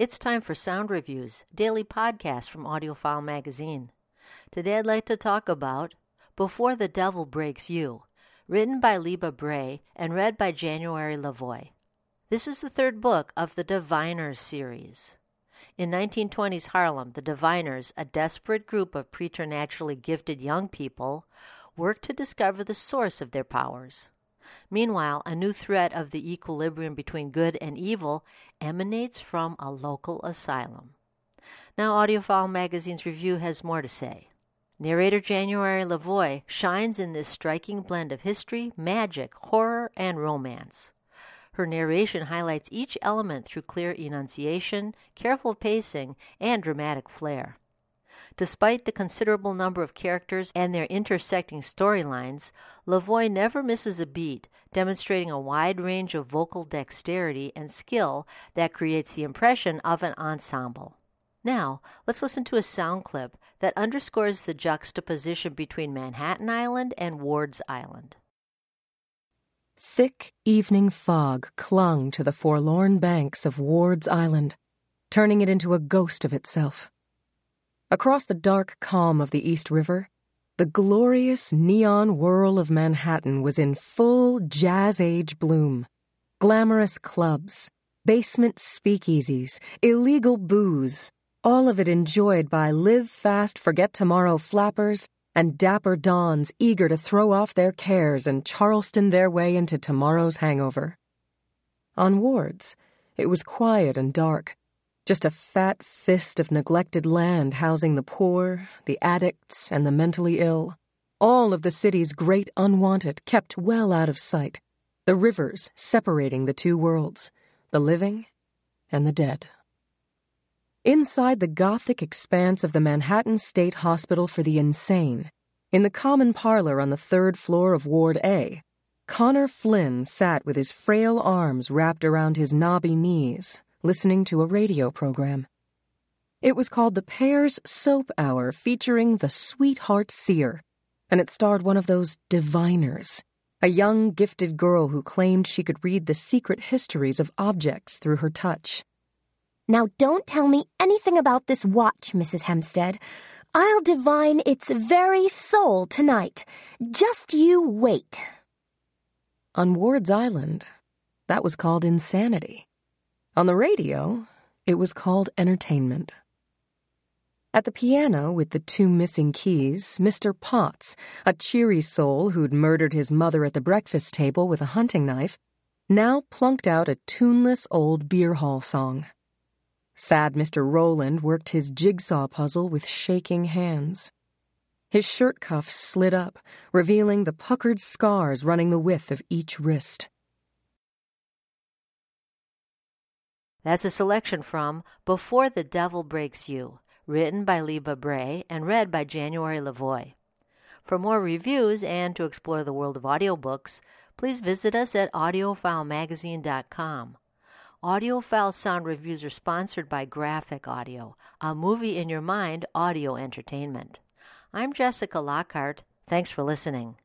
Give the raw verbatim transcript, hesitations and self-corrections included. It's time for Sound Reviews, daily podcast from AudioFile Magazine. Today I'd like to talk about Before the Devil Breaks You, written by Libba Bray and read by January LaVoy. This is the third book of the Diviners series. In nineteen twenties Harlem, the Diviners, a desperate group of preternaturally gifted young people, work to discover the source of their powers. Meanwhile, a new threat of the equilibrium between good and evil emanates from a local asylum. Now, AudioFile Magazine's review has more to say. Narrator January LaVoy shines in this striking blend of history, magic, horror, and romance. Her narration highlights each element through clear enunciation, careful pacing, and dramatic flair. Despite the considerable number of characters and their intersecting storylines, LaVoy never misses a beat, demonstrating a wide range of vocal dexterity and skill that creates the impression of an ensemble. Now, let's listen to a sound clip that underscores the juxtaposition between Manhattan Island and Ward's Island. Thick evening fog clung to the forlorn banks of Ward's Island, turning it into a ghost of itself. Across the dark calm of the East River, the glorious neon whirl of Manhattan was in full jazz-age bloom. Glamorous clubs, basement speakeasies, illegal booze, all of it enjoyed by live fast, forget tomorrow flappers and dapper dons eager to throw off their cares and Charleston their way into tomorrow's hangover. On Ward's, it was quiet and dark. Just a fat fist of neglected land housing the poor, the addicts, and the mentally ill. All of the city's great unwanted kept well out of sight, the rivers separating the two worlds, the living and the dead. Inside the gothic expanse of the Manhattan State Hospital for the Insane, in the common parlor on the third floor of Ward A, Connor Flynn sat with his frail arms wrapped around his knobby knees, listening to a radio program. It was called The Pears Soap Hour, featuring the Sweetheart Seer, and it starred one of those diviners, a young, gifted girl who claimed she could read the secret histories of objects through her touch. Now don't tell me anything about this watch, Missus Hempstead. I'll divine its very soul tonight. Just you wait. On Ward's Island, that was called insanity. On the radio, it was called entertainment. At the piano with the two missing keys, Mister Potts, a cheery soul who'd murdered his mother at the breakfast table with a hunting knife, now plunked out a tuneless old beer hall song. Sad Mister Rowland worked his jigsaw puzzle with shaking hands. His shirt cuffs slid up, revealing the puckered scars running the width of each wrist. That's a selection from Before the Devil Breaks You, written by Libba Bray and read by January LaVoy. For more reviews and to explore the world of audiobooks, please visit us at audiofile magazine dot com. AudioFile sound reviews are sponsored by Graphic Audio, a movie in your mind audio entertainment. I'm Jessica Lockhart. Thanks for listening.